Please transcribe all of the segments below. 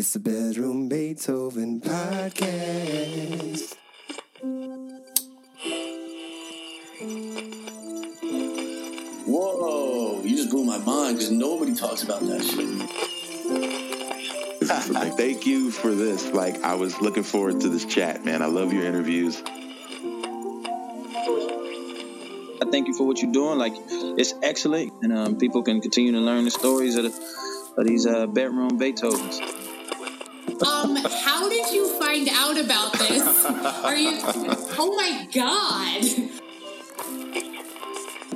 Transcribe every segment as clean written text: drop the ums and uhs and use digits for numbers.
It's the Bedroom Beethoven podcast. Whoa, you just blew my mind because nobody talks about that shit. Thank you for this. Like, I was looking forward to this chat, man. I love your interviews. I thank you for what you're doing. Like, it's excellent, and people can continue to learn the stories of these bedroom Beethovens. How did you find out about this? Are you? Oh my God!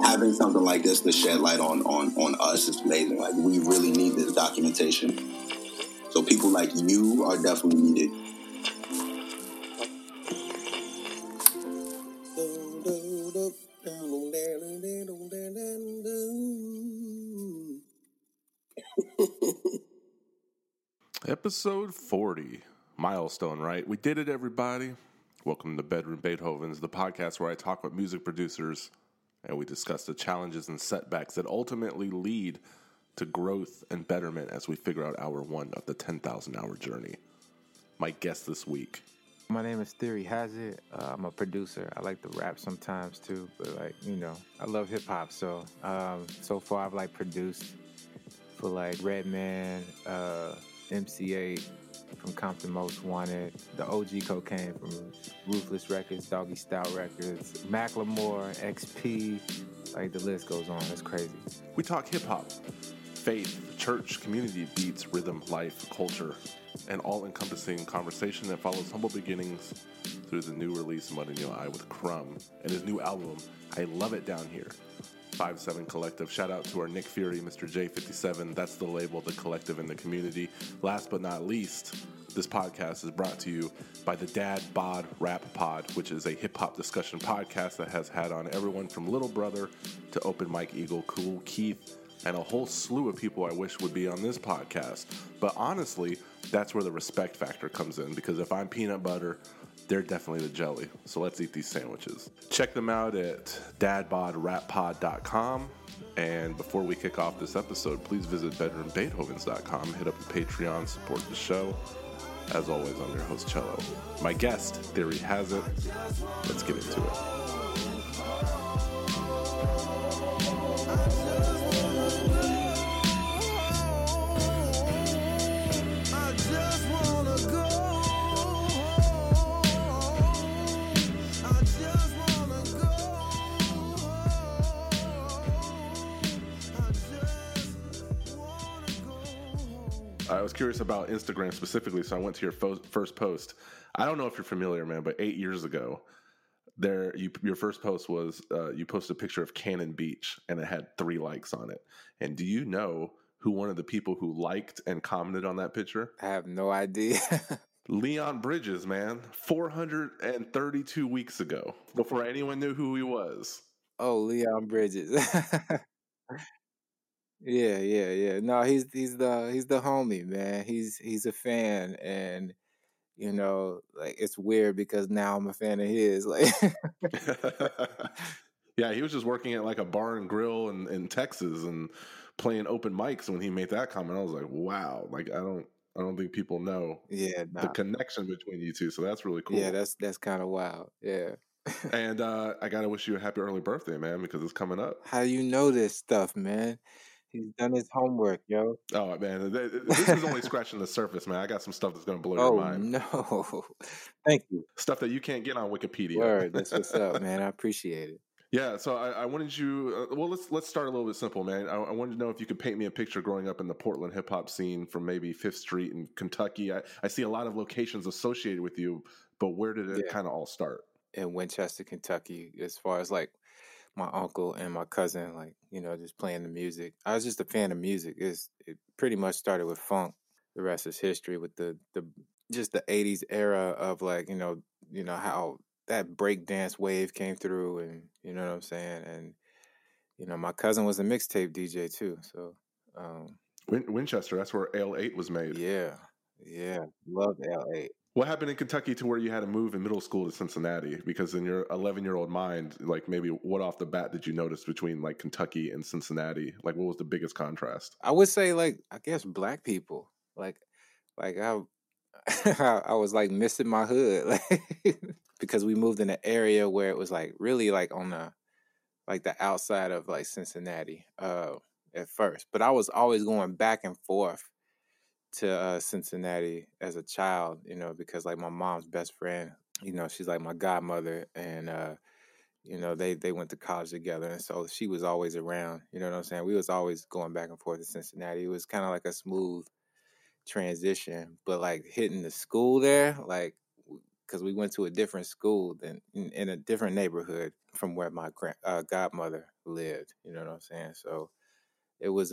Having something like this to shed light on us is amazing. Like, we really need this documentation. So people like you are definitely needed. Episode 40. Milestone, right? We did it, everybody. Welcome to Bedroom Beethoven's, the podcast where I talk with music producers and we discuss the challenges and setbacks that ultimately lead to growth and betterment as we figure out hour one of the 10,000-hour journey. My guest this week. My name is Theory Hazard. I'm a producer. I like to rap sometimes, too. But, like, you know, I love hip-hop. So, so far, I've, like, produced for, like, Redman, MCA from Compton Most Wanted, the OG Cocaine from Ruthless Records, Doggy Style Records, Macklemore, XP, like the list goes on. It's crazy. We talk hip-hop, faith, church, community, beats, rhythm, life, culture, an all-encompassing conversation that follows humble beginnings through the new release Mud in Your Eye with Crumb and his new album, I Love It Down Here. 5-7 collective. Shout out to our Nick Fury, Mr. J57. That's the label, the collective, and the community. Last but not least, this podcast is brought to you by the Dad Bod Rap Pod, which is a hip-hop discussion podcast that has had on everyone from Little Brother to Open Mike Eagle, Cool Keith, and a whole slew of people I wish would be on this podcast. But honestly, that's where the respect factor comes in, because if I'm peanut butter, they're definitely the jelly. So let's eat these sandwiches. Check them out at dadbodratpod.com. And before we kick off this episode, please visit bedroombeethoven's.com. Hit up the Patreon, support the show. As always, I'm your host, Cello. My guest, Theory Hazard. Let's get into it. I was curious about Instagram specifically, so I went to your first post. I don't know if you're familiar, man, but 8 years ago, your first post was you posted a picture of Cannon Beach, and it had 3 likes on it. And do you know who one of the people who liked and commented on that picture? I have no idea. Leon Bridges, man, 432 weeks ago, before anyone knew who he was. Oh, Leon Bridges. Yeah. No, he's the homie, man. He's a fan, and you know, like, it's weird because now I'm a fan of his. Like, yeah, he was just working at like a bar and grill in Texas and playing open mics when he made that comment. I was like, wow, like I don't think people know the connection between you two. So that's really cool. Yeah, that's kind of wild. Yeah. And I gotta wish you a happy early birthday, man, because it's coming up. How do you know this stuff, man? He's done his homework, yo. Oh, man. This is only scratching the surface, man. I got some stuff that's going to blow your mind. Oh, no. Thank you. Stuff that you can't get on Wikipedia. Word. That's what's up, man. I appreciate it. Yeah, so I wanted you... well, let's start a little bit simple, man. I wanted to know if you could paint me a picture growing up in the Portland hip-hop scene from maybe 5th Street in Kentucky. I see a lot of locations associated with you, but where did it kind of all start? In Winchester, Kentucky, as far as, like, my uncle and my cousin, like, you know, just playing the music. I was just a fan of music. It pretty much started with funk. The rest is history with the 80s era of, like, you know how that breakdance wave came through, and you know what I'm saying. And you know, my cousin was a mixtape DJ too, so Winchester, that's where l8 was made. Yeah, love l8. What happened in Kentucky to where you had to move in middle school to Cincinnati? Because in your 11-year-old mind, like, maybe what off the bat did you notice between, like, Kentucky and Cincinnati? Like, what was the biggest contrast? I would say, like, I guess black people. Like, like I was like missing my hood, like, because we moved in an area where it was like really like on the like the outside of like Cincinnati at first, but I was always going back and forth to Cincinnati as a child, you know, because like my mom's best friend, you know, she's like my godmother, and you know, they went to college together, and so she was always around, you know what I'm saying? We was always going back and forth to Cincinnati. It was kind of like a smooth transition, but like hitting the school there, like, because we went to a different school than in a different neighborhood from where my godmother lived, you know what I'm saying? So it was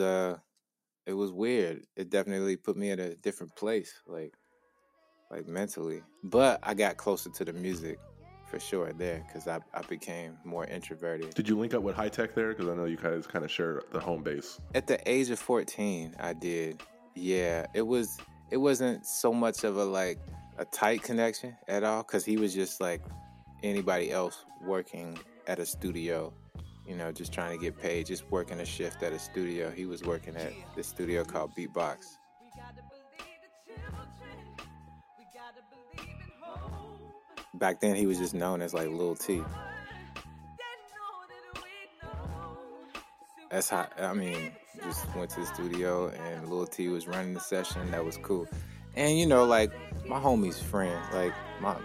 weird. It definitely put me in a different place, like mentally, but I got closer to the music for sure there, because I became more introverted. Did you link up with Hi-Tek there? Because I know you guys kind of share the home base. At the age of 14, I did. Yeah, it wasn't so much of a like a tight connection at all, because he was just like anybody else working at a studio, you know, just trying to get paid, just working a shift at a studio. He was working at this studio called Beatbox. Back then, he was just known as like Lil T. That's how, I mean, just went to the studio and Lil T was running the session. That was cool. And, you know, like my homie's friend, like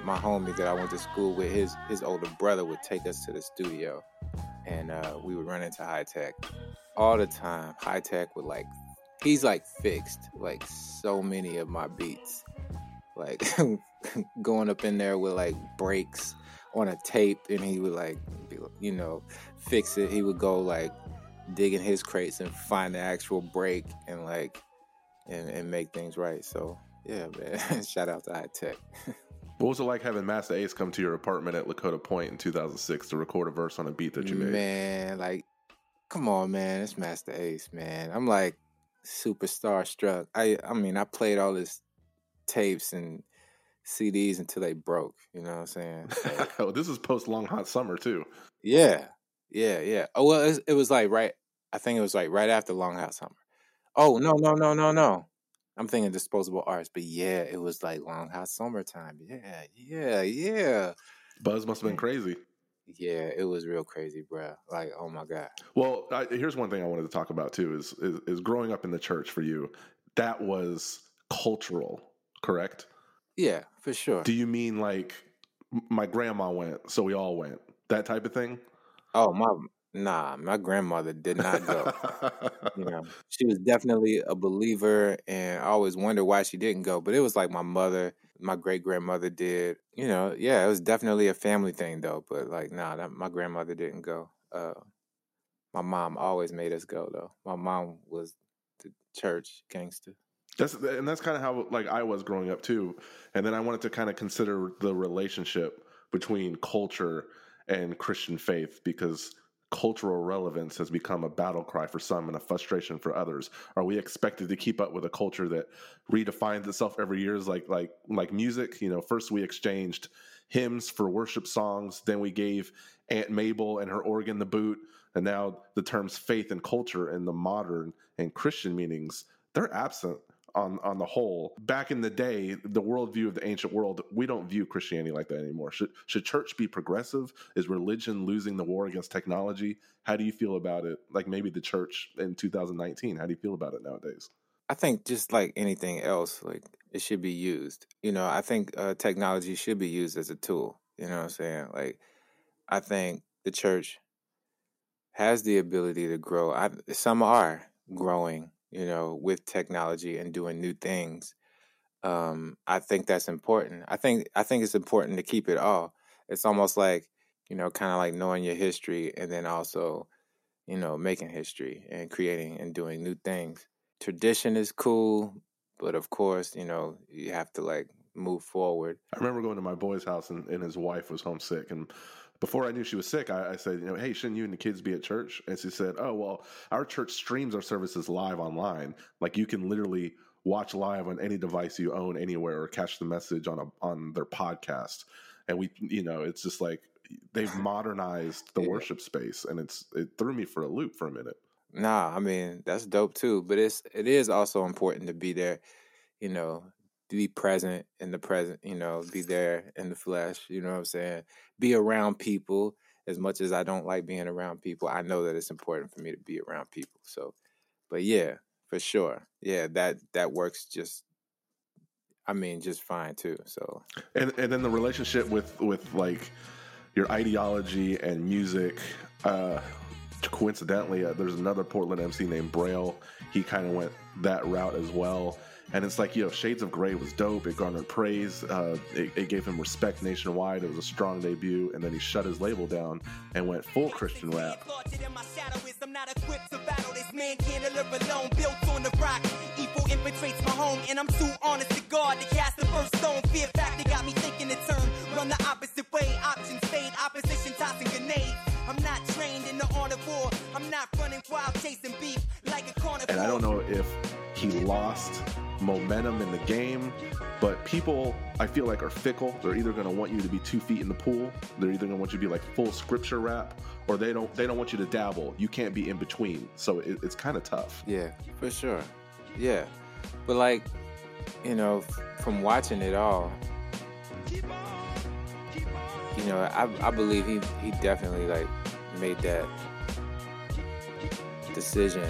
my homie that I went to school with, his older brother would take us to the studio, and we would run into Hi-Tek all the time. Hi-Tek would like, he's like fixed like so many of my beats. Like going up in there with like breaks on a tape, and he would like, you know, fix it. He would go like digging his crates and find the actual break and like and make things right. So yeah, man, shout out to Hi-Tek. What was it like having Master Ace come to your apartment at Lakota Point in 2006 to record a verse on a beat that you made? Man, like, come on, man, it's Master Ace, man. I'm like super starstruck. I mean, I played all this tapes and CDs until they broke, you know what I'm saying? So, oh, this is post Long Hot Summer too. Yeah. Oh well, it was like right. I think it was like right after Long Hot Summer. Oh no. I'm thinking Disposable Arts, but yeah, it was like Long Hot Summertime. Yeah. Buzz must have been crazy. Yeah, it was real crazy, bro. Like, oh my god. Well, here's one thing I wanted to talk about too is growing up in the church for you. That was cultural. Correct? Yeah, for sure. Do you mean like my grandma went, so we all went? That type of thing? Oh, my grandmother did not go. You know, she was definitely a believer, and I always wondered why she didn't go. But it was like my mother, my great-grandmother did. You know, yeah, it was definitely a family thing, though. But like, my grandmother didn't go. My mom always made us go, though. My mom was the church gangster. That's kind of how like I was growing up too, and then I wanted to kind of consider the relationship between culture and Christian faith, because cultural relevance has become a battle cry for some and a frustration for others. Are we expected to keep up with a culture that redefines itself every year? Is like music, you know, first we exchanged hymns for worship songs, then we gave Aunt Mabel and her organ the boot, and now the terms faith and culture and the modern and Christian meanings, they're absent. On the whole, back in the day, the worldview of the ancient world, we don't view Christianity like that anymore. Should church be progressive? Is religion losing the war against technology? How do you feel about it? Like maybe the church in 2019, how do you feel about it nowadays? I think just like anything else, like it should be used. You know, I think technology should be used as a tool. You know what I'm saying? Like, I think the church has the ability to grow. Some are growing, you know, with technology and doing new things. I think that's important. I think it's important to keep it all. It's almost like, you know, kind of like knowing your history and then also, you know, making history and creating and doing new things. Tradition is cool, but of course, you know, you have to like move forward. I remember going to my boy's house and his wife was homesick, and before I knew she was sick, I said, you know, hey, shouldn't you and the kids be at church? And she said, oh, well, our church streams our services live online. Like you can literally watch live on any device you own anywhere, or catch the message on their podcast. And we, you know, it's just like they've modernized the worship space, and it threw me for a loop for a minute. Nah, I mean, that's dope too, but it is also important to be there, you know, be present in the present, you know, be there in the flesh, you know what I'm saying? Be around people. As much as I don't like being around people, I know that it's important for me to be around people. So, but yeah, for sure. Yeah, that works just, I mean, just fine too. So, and then the relationship with like your ideology and music, coincidentally, there's another Portland MC named Braille. He kind of went that route as well. And it's like, you know, Shades of Grey was dope. It garnered praise. It gave him respect nationwide. It was a strong debut. And then he shut his label down and went full Christian rap. I'm not equipped to battle. This man can't live alone. Built on the rock. Evil infiltrates my home. And I'm too honest to God to cast the first stone. Fear factor got me thinking the turn. Run the opposite way. Options fade. Opposition tossing grenades. I'm not trained in the art of war. I'm not running wild chasing beef like a carnivore. And I don't know if he lost momentum in the game, but people, I feel like, are fickle. They're either going to want you to be 2 feet in the pool, they're either going to want you to be like full scripture rap, or they don't want you to dabble. You can't be in between, so it's kind of tough. Yeah, for sure. Yeah, but like, you know, from watching it all, you know, I believe he definitely like made that decision.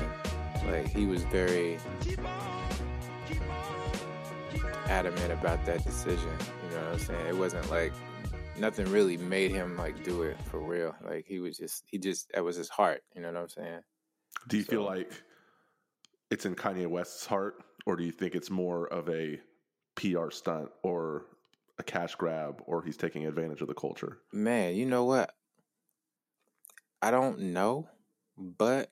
Like, he was very adamant about that decision, you know what I'm saying? It wasn't like nothing really made him like do it for real. Like, he just that was his heart, you know what I'm saying? Do you feel like it's in Kanye West's heart, or do you think it's more of a PR stunt or a cash grab, or he's taking advantage of the culture? Man, you know what? I don't know, but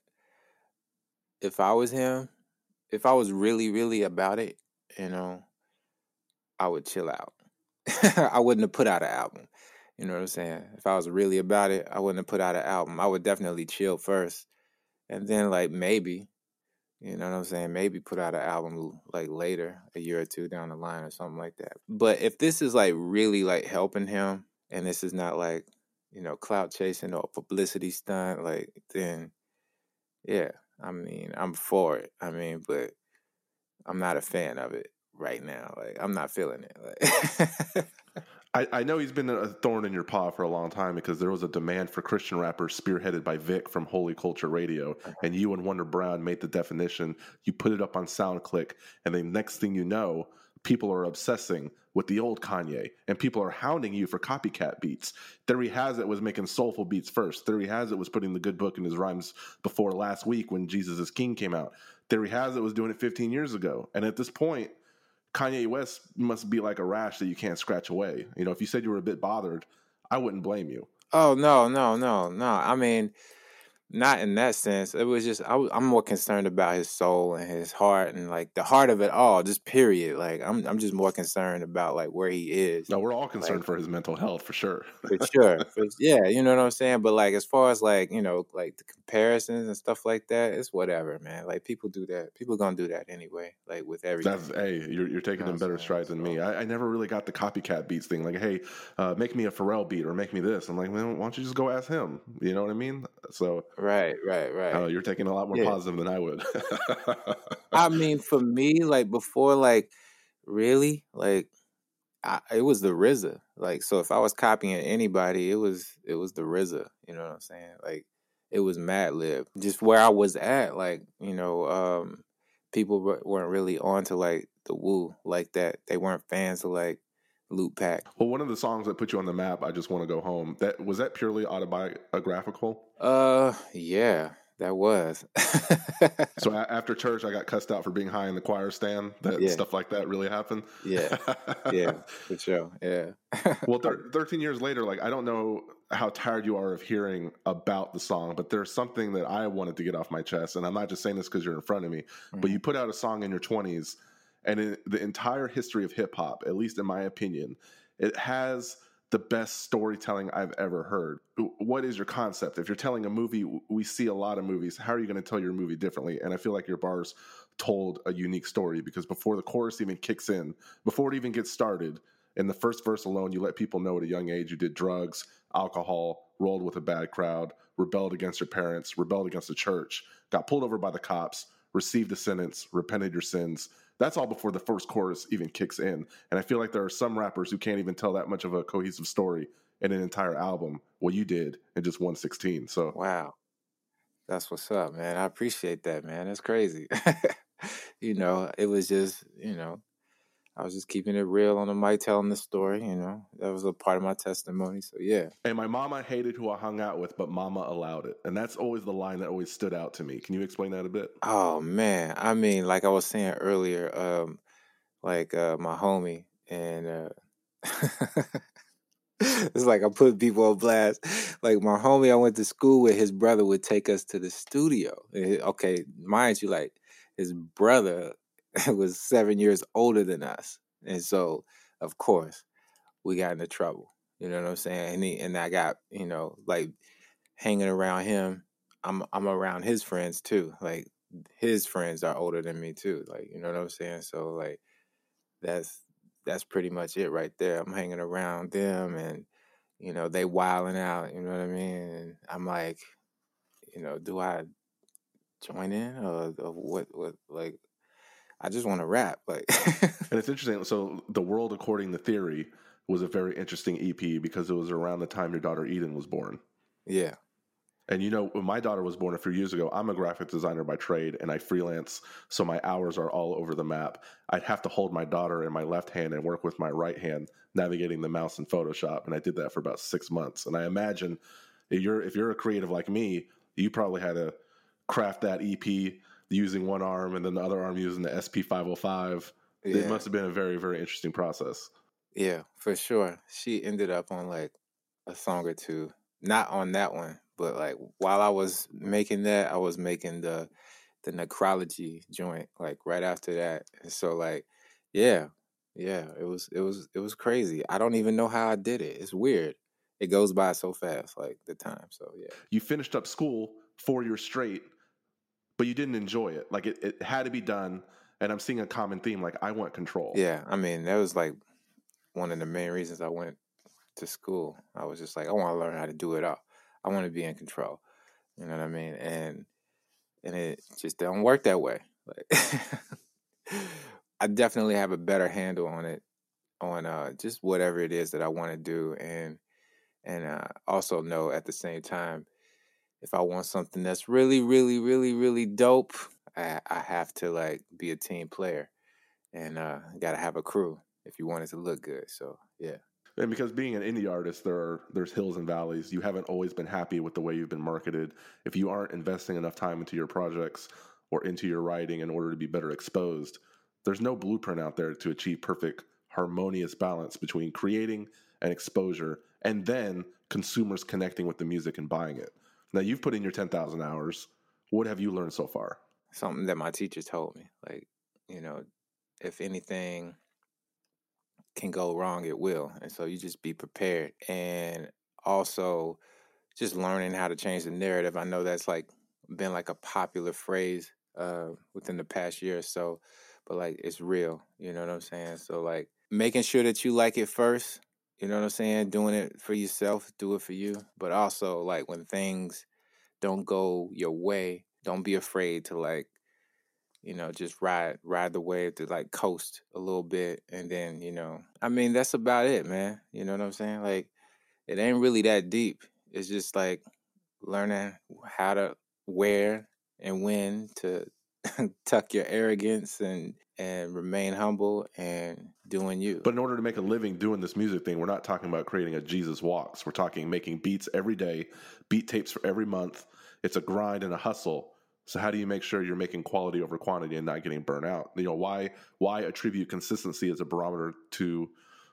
if I was him, if I was really, really about it, you know, I would chill out. I wouldn't have put out an album. You know what I'm saying? If I was really about it, I wouldn't have put out an album. I would definitely chill first. And then, like, maybe, you know what I'm saying? Maybe put out an album, like, later, a year or two down the line or something like that. But if this is, like, really, like, helping him, and this is not, like, you know, clout chasing or publicity stunt, like, then, yeah, I mean, I'm for it. I mean, but I'm not a fan of it right now. Like, I'm not feeling it. Like, I know he's been a thorn in your paw for a long time, because there was a demand for Christian rappers spearheaded by Vic from Holy Culture Radio, and you and Wonder Brown made the definition. You put it up on SoundClick, and the next thing you know, people are obsessing with the old Kanye, and people are hounding you for copycat beats. Theory Hazard was making soulful beats first. Theory Hazard was putting the good book in his rhymes before last week when Jesus is King came out. Theory Hazard was doing it 15 years ago, and at this point, Kanye West must be like a rash that you can't scratch away. You know, if you said you were a bit bothered, I wouldn't blame you. Oh, no. I mean, not in that sense. It was just, I'm more concerned about his soul and his heart and, like, the heart of it all, just period. Like, I'm just more concerned about, like, where he is. No, we're all concerned, like, for his mental health, for sure. For sure. Yeah, you know what I'm saying? But, like, as far as, like, you know, like, the comparisons and stuff like that, it's whatever, man. Like, people do that. People gonna do that anyway, like, with everything. Hey, you're taking them better strides than me. I never really got the copycat beats thing. Like, hey, make me a Pharrell beat or make me this. I'm like, well, why don't you just go ask him? You know what I mean? So... Right. You're taking a lot more positive than I would. I mean, for me, like, before, like, really, like, it was the RZA. Like, so if I was copying anybody, it was the RZA. You know what I'm saying? Like, it was Madlib. Just where I was at, like, you know, people weren't really onto, like, the Woo like that. They weren't fans of, like, Loot Pack. Well, one of the songs that put you on the map, I Just Want to Go Home, that was purely autobiographical? Yeah, that was. So after church, I got cussed out for being high in the choir stand. Stuff like that really happened. Yeah, for sure. Yeah. Well, 13 years later, like, I don't know how tired you are of hearing about the song, but there's something that I wanted to get off my chest, and I'm not just saying this because you're in front of me, but you put out a song in your 20s. And in the entire history of hip-hop, at least in my opinion, it has the best storytelling I've ever heard. What is your concept? If you're telling a movie, we see a lot of movies. How are you going to tell your movie differently? And I feel like your bars told a unique story, because before the chorus even kicks in, before it even gets started, in the first verse alone, you let people know at a young age you did drugs, alcohol, rolled with a bad crowd, rebelled against your parents, rebelled against the church, got pulled over by the cops, received a sentence, repented your sins, That's all before the first chorus even kicks in. And I feel like there are some rappers who can't even tell that much of a cohesive story in an entire album. Well, you did in just 116. So wow. That's what's up, man. I appreciate that, man. That's crazy. You know, it was just, you know, I was just keeping it real on the mic, telling the story, you know. That was a part of my testimony, so yeah. And my mama hated who I hung out with, but mama allowed it. And that's always the line that always stood out to me. Can you explain that a bit? Oh, man. I mean, like I was saying earlier, my homie, and it's like I put people on blast. Like my homie I went to school with, his brother would take us to the studio. Okay, mind you, like his brother was 7 years older than us. And so, of course, we got into trouble. You know what I'm saying? And I got, you know, like hanging around him. I'm around his friends too. Like his friends are older than me too. Like, you know what I'm saying? So like that's pretty much it right there. I'm hanging around them and, you know, they wilding out, you know what I mean? And I'm like, you know, do I join in or what like I just want to rap, like. And it's interesting. So, The World According to Theory was a very interesting EP because it was around the time your daughter Eden was born. Yeah. And, you know, when my daughter was born a few years ago, I'm a graphic designer by trade, and I freelance, so my hours are all over the map. I'd have to hold my daughter in my left hand and work with my right hand, navigating the mouse in Photoshop, and I did that for about 6 months. And I imagine if you're a creative like me, you probably had to craft that EP using one arm and then the other arm using the SP505. Yeah. It must have been a very, very interesting process. Yeah, for sure. She ended up on like a song or two. Not on that one, but like while I was making that, I was making the necrology joint like right after that. And so like, yeah, it was crazy. I don't even know how I did it. It's weird. It goes by so fast, like the time. So yeah. You finished up school 4 years straight, but you didn't enjoy it. Like it had to be done. And I'm seeing a common theme. Like I want control. Yeah. I mean, that was like one of the main reasons I went to school. I was just like, I want to learn how to do it all. I want to be in control. You know what I mean? And it just don't work that way. Like I definitely have a better handle on it, on just whatever it is that I want to do. And also know at the same time, if I want something that's really, really, really, really dope, I have to like be a team player, and gotta have a crew if you want it to look good. So yeah. And because being an indie artist, there's hills and valleys. You haven't always been happy with the way you've been marketed. If you aren't investing enough time into your projects or into your writing in order to be better exposed, there's no blueprint out there to achieve perfect, harmonious balance between creating and exposure, and then consumers connecting with the music and buying it. Now, you've put in your 10,000 hours. What have you learned so far? Something that my teacher told me. Like, you know, if anything can go wrong, it will. And so you just be prepared. And also just learning how to change the narrative. I know that's like been like a popular phrase within the past year or so. But like, it's real. You know what I'm saying? So like making sure that you like it first. You know what I'm saying? Doing it for yourself, do it for you. But also, like, when things don't go your way, don't be afraid to, like, you know, just ride the wave, to, like, coast a little bit. And then, you know, I mean, that's about it, man. You know what I'm saying? Like, it ain't really that deep. It's just, like, learning how to, where and when to tuck your arrogance and remain humble and doing you. But in order to make a living doing this music thing, we're not talking about creating a Jesus Walks. We're talking making beats every day, beat tapes for every month. It's a grind and a hustle. So how do you make sure you're making quality over quantity and not getting burnt out? You know, why attribute consistency as a barometer to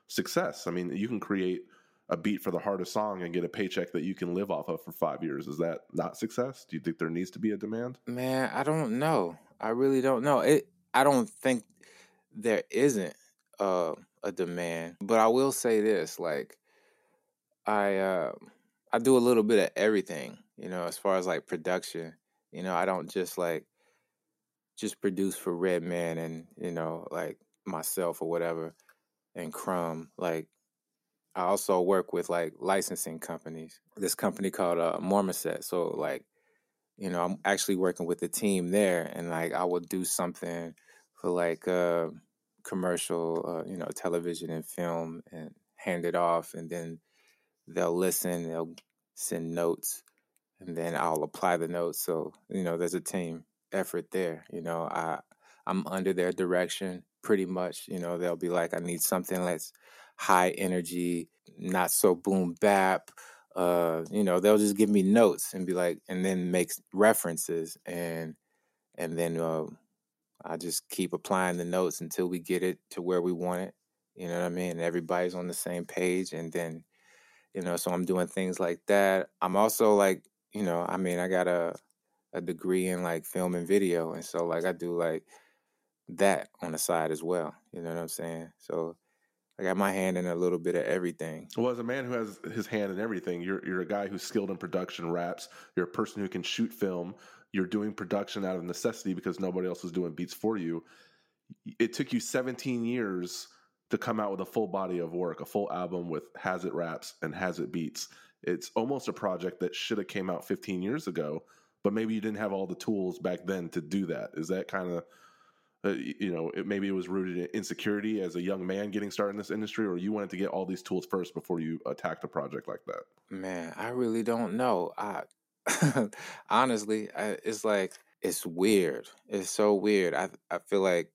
success? I mean, you can create a beat for the hardest song and get a paycheck that you can live off of for 5 years. Is that not success? Do you think there needs to be a demand? Man, I don't know. I really don't know. I don't think there isn't a demand, but I will say this, like, I do a little bit of everything, you know, as far as like production. You know, I don't just like, just produce for Redman and, you know, like myself or whatever, and Crumb. Like, I also work with like licensing companies. This company called Mormoset. So like, you know, I'm actually working with the team there, and like I will do something for like commercial, you know, television and film, and hand it off, and then they'll listen, they'll send notes, and then I'll apply the notes. So, you know, there's a team effort there. You know, I'm under their direction pretty much. You know, they'll be like, I need something that's high energy, not so boom bap. You know, they'll just give me notes and be like, and then make references, and then I just keep applying the notes until we get it to where we want it. You know what I mean? Everybody's on the same page. And then, you know, so I'm doing things like that. I'm also like, you know, I mean, I got a degree in like film and video. And so like I do like that on the side as well. You know what I'm saying? So I got my hand in a little bit of everything. Well, as a man who has his hand in everything, you're a guy who's skilled in production raps. You're a person who can shoot film. You're doing production out of necessity because nobody else was doing beats for you. It took you 17 years to come out with a full body of work, a full album with Has It Raps and Has It Beats. It's almost a project that should have came out 15 years ago, but maybe you didn't have all the tools back then to do that. Is that kind of, you know, maybe it was rooted in insecurity as a young man getting started in this industry, or you wanted to get all these tools first before you attacked a project like that? Man, I really don't know. Honestly, it's like, it's weird. It's so weird. I feel like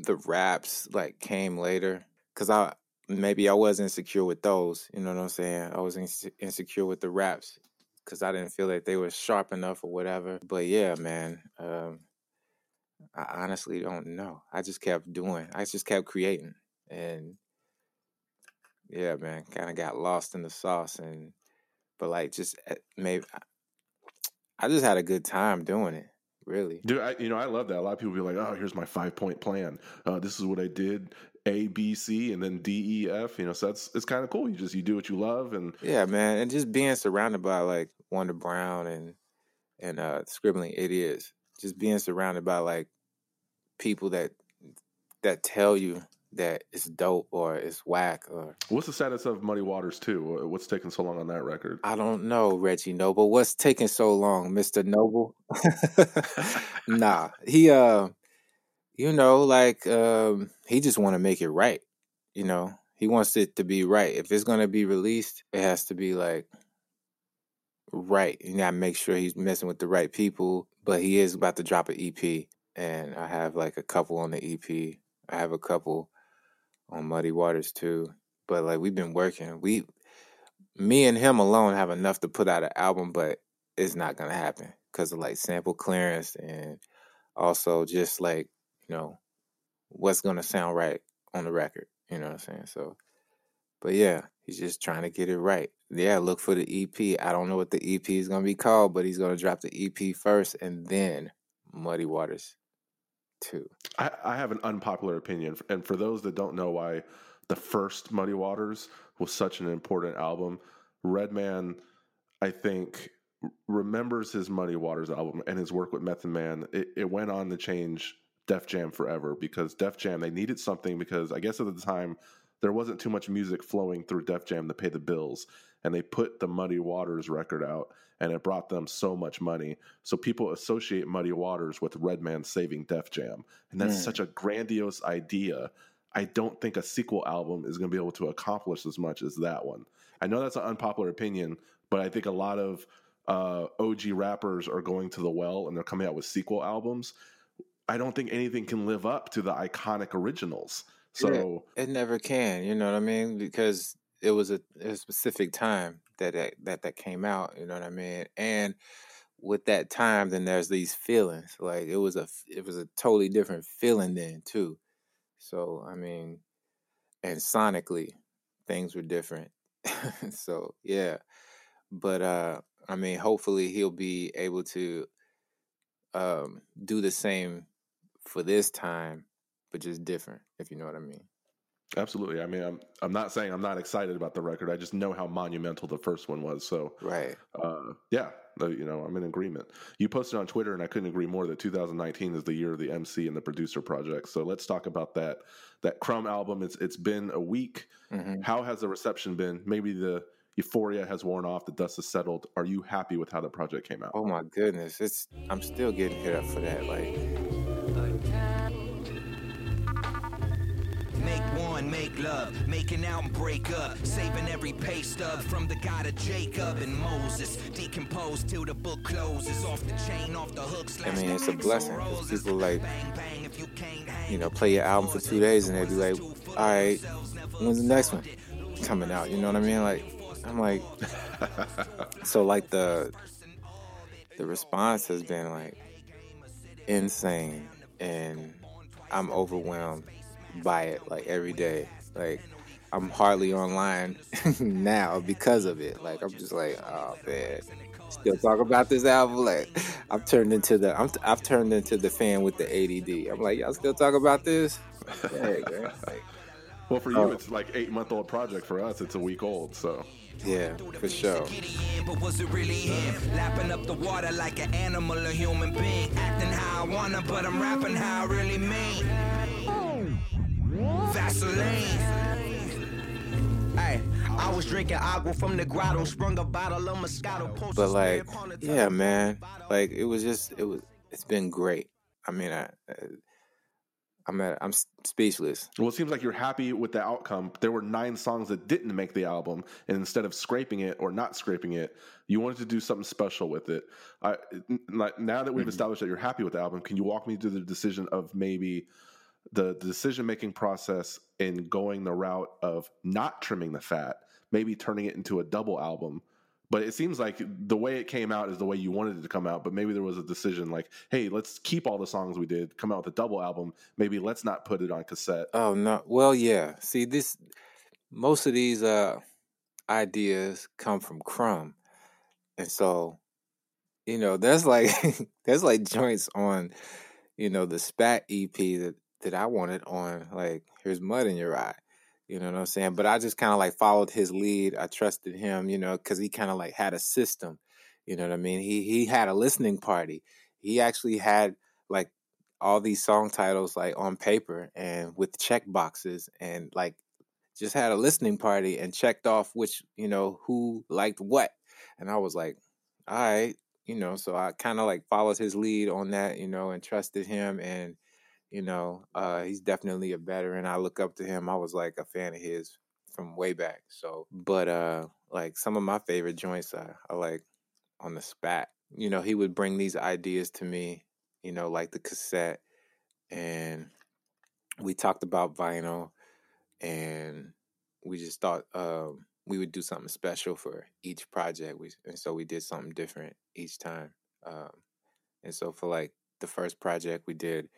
the raps like came later because I was insecure with those. You know what I'm saying? I was insecure with the raps because I didn't feel that they were sharp enough or whatever. But yeah, man, I honestly don't know. I just kept doing. I just kept creating, and yeah, man, kind of got lost in the sauce. And but like, just maybe I just had a good time doing it. Really, dude, I love that. A lot of people be like, "Oh, here's my 5-point plan. This is what I did: A, B, C, and then D, E, F." You know, so it's kind of cool. You do what you love, and yeah, man, and just being surrounded by like Wonder Brown and Scribbling Idiots, just being surrounded by like people that tell you that it's dope or it's whack. Or what's the status of Muddy Waters 2? What's taking so long on that record? I don't know, Reggie Noble. What's taking so long, Mr. Noble? Nah, he, you know, like he just want to make it right. You know, he wants it to be right. If it's gonna be released, it has to be like right. You gotta make sure he's messing with the right people. But he is about to drop an EP, and I have like a couple on the EP. I have a couple on Muddy Waters too, but like we've been working. Me and him alone have enough to put out an album, but it's not gonna happen because of like sample clearance and also just like, you know, what's gonna sound right on the record. You know what I'm saying? So, but yeah, he's just trying to get it right. Yeah, look for the EP. I don't know what the EP is gonna be called, but he's gonna drop the EP first and then Muddy Waters too. I have an unpopular opinion, and for those that don't know why the first Muddy Waters was such an important album, Redman, I think, remembers his Muddy Waters album and his work with Method Man. It went on to change Def Jam forever, because Def Jam, they needed something, because I guess at the time there wasn't too much music flowing through Def Jam to pay the bills, and they put the Muddy Waters record out, and it brought them so much money. So people associate Muddy Waters with Redman saving Def Jam, and that's such a grandiose idea. I don't think a sequel album is going to be able to accomplish as much as that one. I know that's an unpopular opinion, but I think a lot of OG rappers are going to the well, and they're coming out with sequel albums. I don't think anything can live up to the iconic originals. So it never can, you know what I mean? Because it was a specific time that came out, you know what I mean? And with that time, then there's these feelings. Like it was a totally different feeling then too. So I mean, and sonically, things were different. So yeah, but I mean, hopefully he'll be able to do the same for this time, but just different, if you know what I mean. Absolutely. I mean, I'm not saying I'm not excited about the record. I just know how monumental the first one was. So, right. Yeah, you know, I'm in agreement. You posted on Twitter, and I couldn't agree more, that 2019 is the year of the MC and the producer project. So let's talk about that Crumb album. It's been a week. Mm-hmm. How has the reception been? Maybe the euphoria has worn off, the dust has settled. Are you happy with how the project came out? Oh my goodness. I'm still getting hit up for that. Like, and make love, making out and break up, saving every pay stub from the God of Jacob and Moses. Decompose till the book closes, off the chain, off the hook. I mean, it's a blessing. People like, you know, play your album for 2 days and they be like, all right, when's the next one coming out? You know what I mean? Like, I'm like, so like the response has been like insane, and I'm overwhelmed by it, like every day. Like, I'm hardly online now because of it. Like, I'm just like, oh man, still talk about this album. Like, I've turned into the fan with the ADD. I'm like, y'all still talk about this? Hey, girl. Like, well, for you, it's like 8-month-old project. For us, it's a week old. So. Yeah, for sure. But was it really him? Lapping up the water like an animal or human being. Acting how I wanna, but I'm rapping how I really mean. Vaseline. Hey, I was drinking agua from the grotto, sprung a bottle of Moscato. But like, yeah, man. Like, it's been great. I mean, I'm speechless. Well, it seems like you're happy with the outcome. There were 9 songs that didn't make the album, and instead of scraping it or not scraping it, you wanted to do something special with it. Now that we've established that you're happy with the album, can you walk me through the decision of maybe the decision-making process in going the route of not trimming the fat, maybe turning it into a double album? But it seems like the way it came out is the way you wanted it to come out. But maybe there was a decision like, hey, let's keep all the songs we did, come out with a double album. Maybe let's not put it on cassette. Oh, no. Well, yeah. See, most of these ideas come from Crumb. And so, you know, that's like that's like joints on, you know, the SPAT EP that I wanted on, like, here's Mud in Your Eye. You know what I'm saying? But I just kind of like followed his lead. I trusted him, you know, because he kind of like had a system. You know what I mean? He had a listening party. He actually had like all these song titles like on paper and with check boxes, and like just had a listening party and checked off which, you know, who liked what. And I was like, all right, you know, so I kind of like followed his lead on that, you know, and trusted him. And you know, he's definitely a veteran. I look up to him. I was like a fan of his from way back. So, but like some of my favorite joints are like on the SPAT. You know, he would bring these ideas to me, you know, like the cassette. And we talked about vinyl, and we just thought we would do something special for each project. And so we did something different each time. And so for like the first project we did,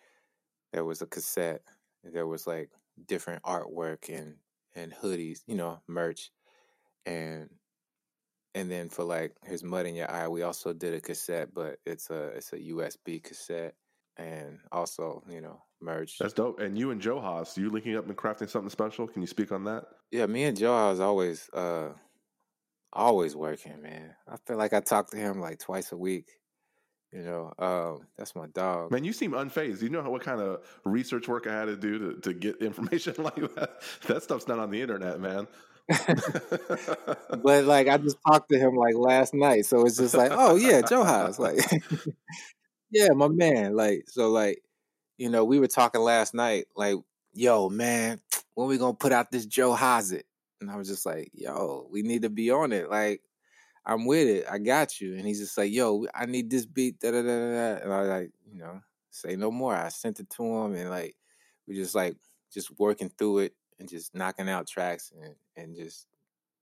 there was a cassette. There was like different artwork and hoodies, you know, merch. And then for like Here's Mud in Your Eye, we also did a cassette, but it's a USB cassette, and also, you know, merch. That's dope. And you and Joe Haas, you linking up and crafting something special? Can you speak on that? Yeah, me and Joe Haas always working, man. I feel like I talk to him like twice a week. You know, that's my dog. Man, you seem unfazed. You know what kind of research work I had to do to get information like that? That stuff's not on the internet, man. But, like, I just talked to him, like, last night. So it's just like, oh, yeah, Joe Haas. Like, yeah, my man. Like, so, like, you know, we were talking last night, like, yo, man, when we going to put out this Joe Haas it? And I was just like, yo, we need to be on it. Like, I'm with it. I got you. And he's just like, yo, I need this beat. Da, da, da, da. And I like, you know, say no more. I sent it to him. And like, we just like, just working through it and just knocking out tracks and just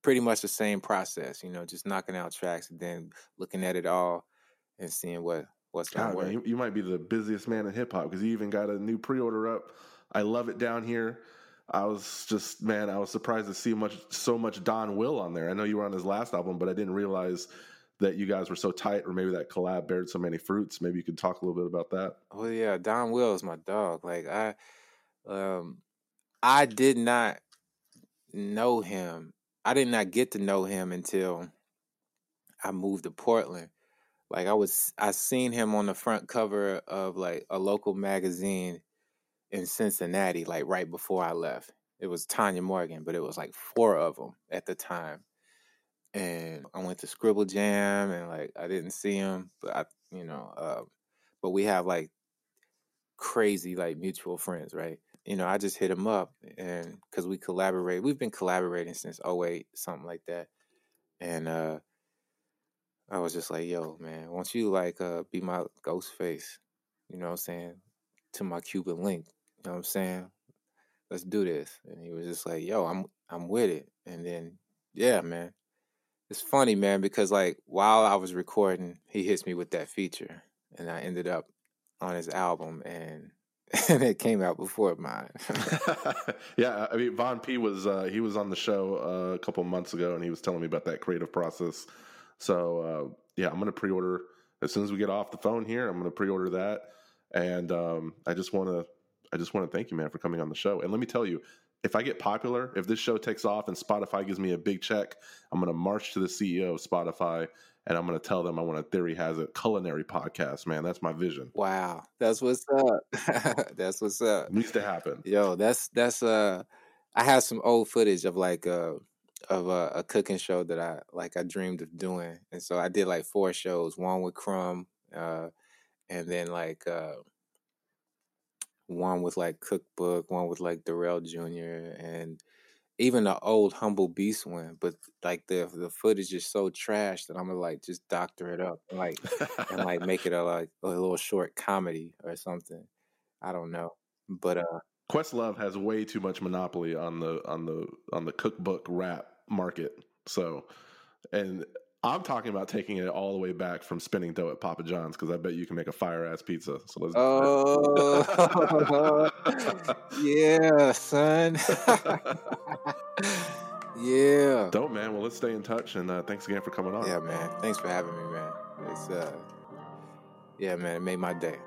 pretty much the same process, you know, just knocking out tracks and then looking at it all and seeing what's going to work. You might be the busiest man in hip hop, because you even got a new pre-order up. I Love It Down Here. I was just, man, I was surprised to see so much Don Will on there. I know you were on his last album, but I didn't realize that you guys were so tight, or maybe that collab bared so many fruits. Maybe you could talk a little bit about that. Well, yeah, Don Will is my dog. Like, I did not know him. I did not get to know him until I moved to Portland. Like, I seen him on the front cover of like a local magazine in Cincinnati, like right before I left. It was Tanya Morgan, but it was like 4 of them at the time. And I went to Scribble Jam, and like I didn't see him, but I, you know, but we have like crazy like mutual friends, right? you know, I just hit him up, and because we collaborate, we've been collaborating since 08, something like that. And I was just like, yo, man, won't you like be my ghost face? You know what I'm saying? To my Cuban link. You know what I'm saying? Let's do this. And he was just like, yo, I'm with it. And then, yeah, man. It's funny, man, because like while I was recording, he hits me with that feature. And I ended up on his album, and it came out before mine. Yeah, I mean, Von P was he was on the show a couple months ago, and he was telling me about that creative process. So yeah, I'm going to pre-order as soon as we get off the phone here. I'm going to pre-order that, and I just want to thank you, man, for coming on the show. And let me tell you, if I get popular, if this show takes off and Spotify gives me a big check, I'm going to march to the CEO of Spotify. And I'm going to tell them I want a Theory Hazard culinary podcast, man. That's my vision. Wow. That's what's up. That's what's up. It needs to happen. Yo, that's I have some old footage of like a cooking show that I dreamed of doing. And so I did like 4 shows, one with Crumb, and then like one with like Cookbook, one with like Darrell Jr. and even the old Humble Beast one, but like the footage is so trash that I'm gonna like just doctor it up, and like and like make it a little short comedy or something. I don't know, but Questlove has way too much monopoly on the cookbook rap market. So, and I'm talking about taking it all the way back from spinning dough at Papa John's, because I bet you can make a fire-ass pizza. So let's. Oh, yeah, son. Yeah. Dope, man. Well, let's stay in touch, and thanks again for coming on. Yeah, man. Thanks for having me, man. It's yeah, man. It made my day.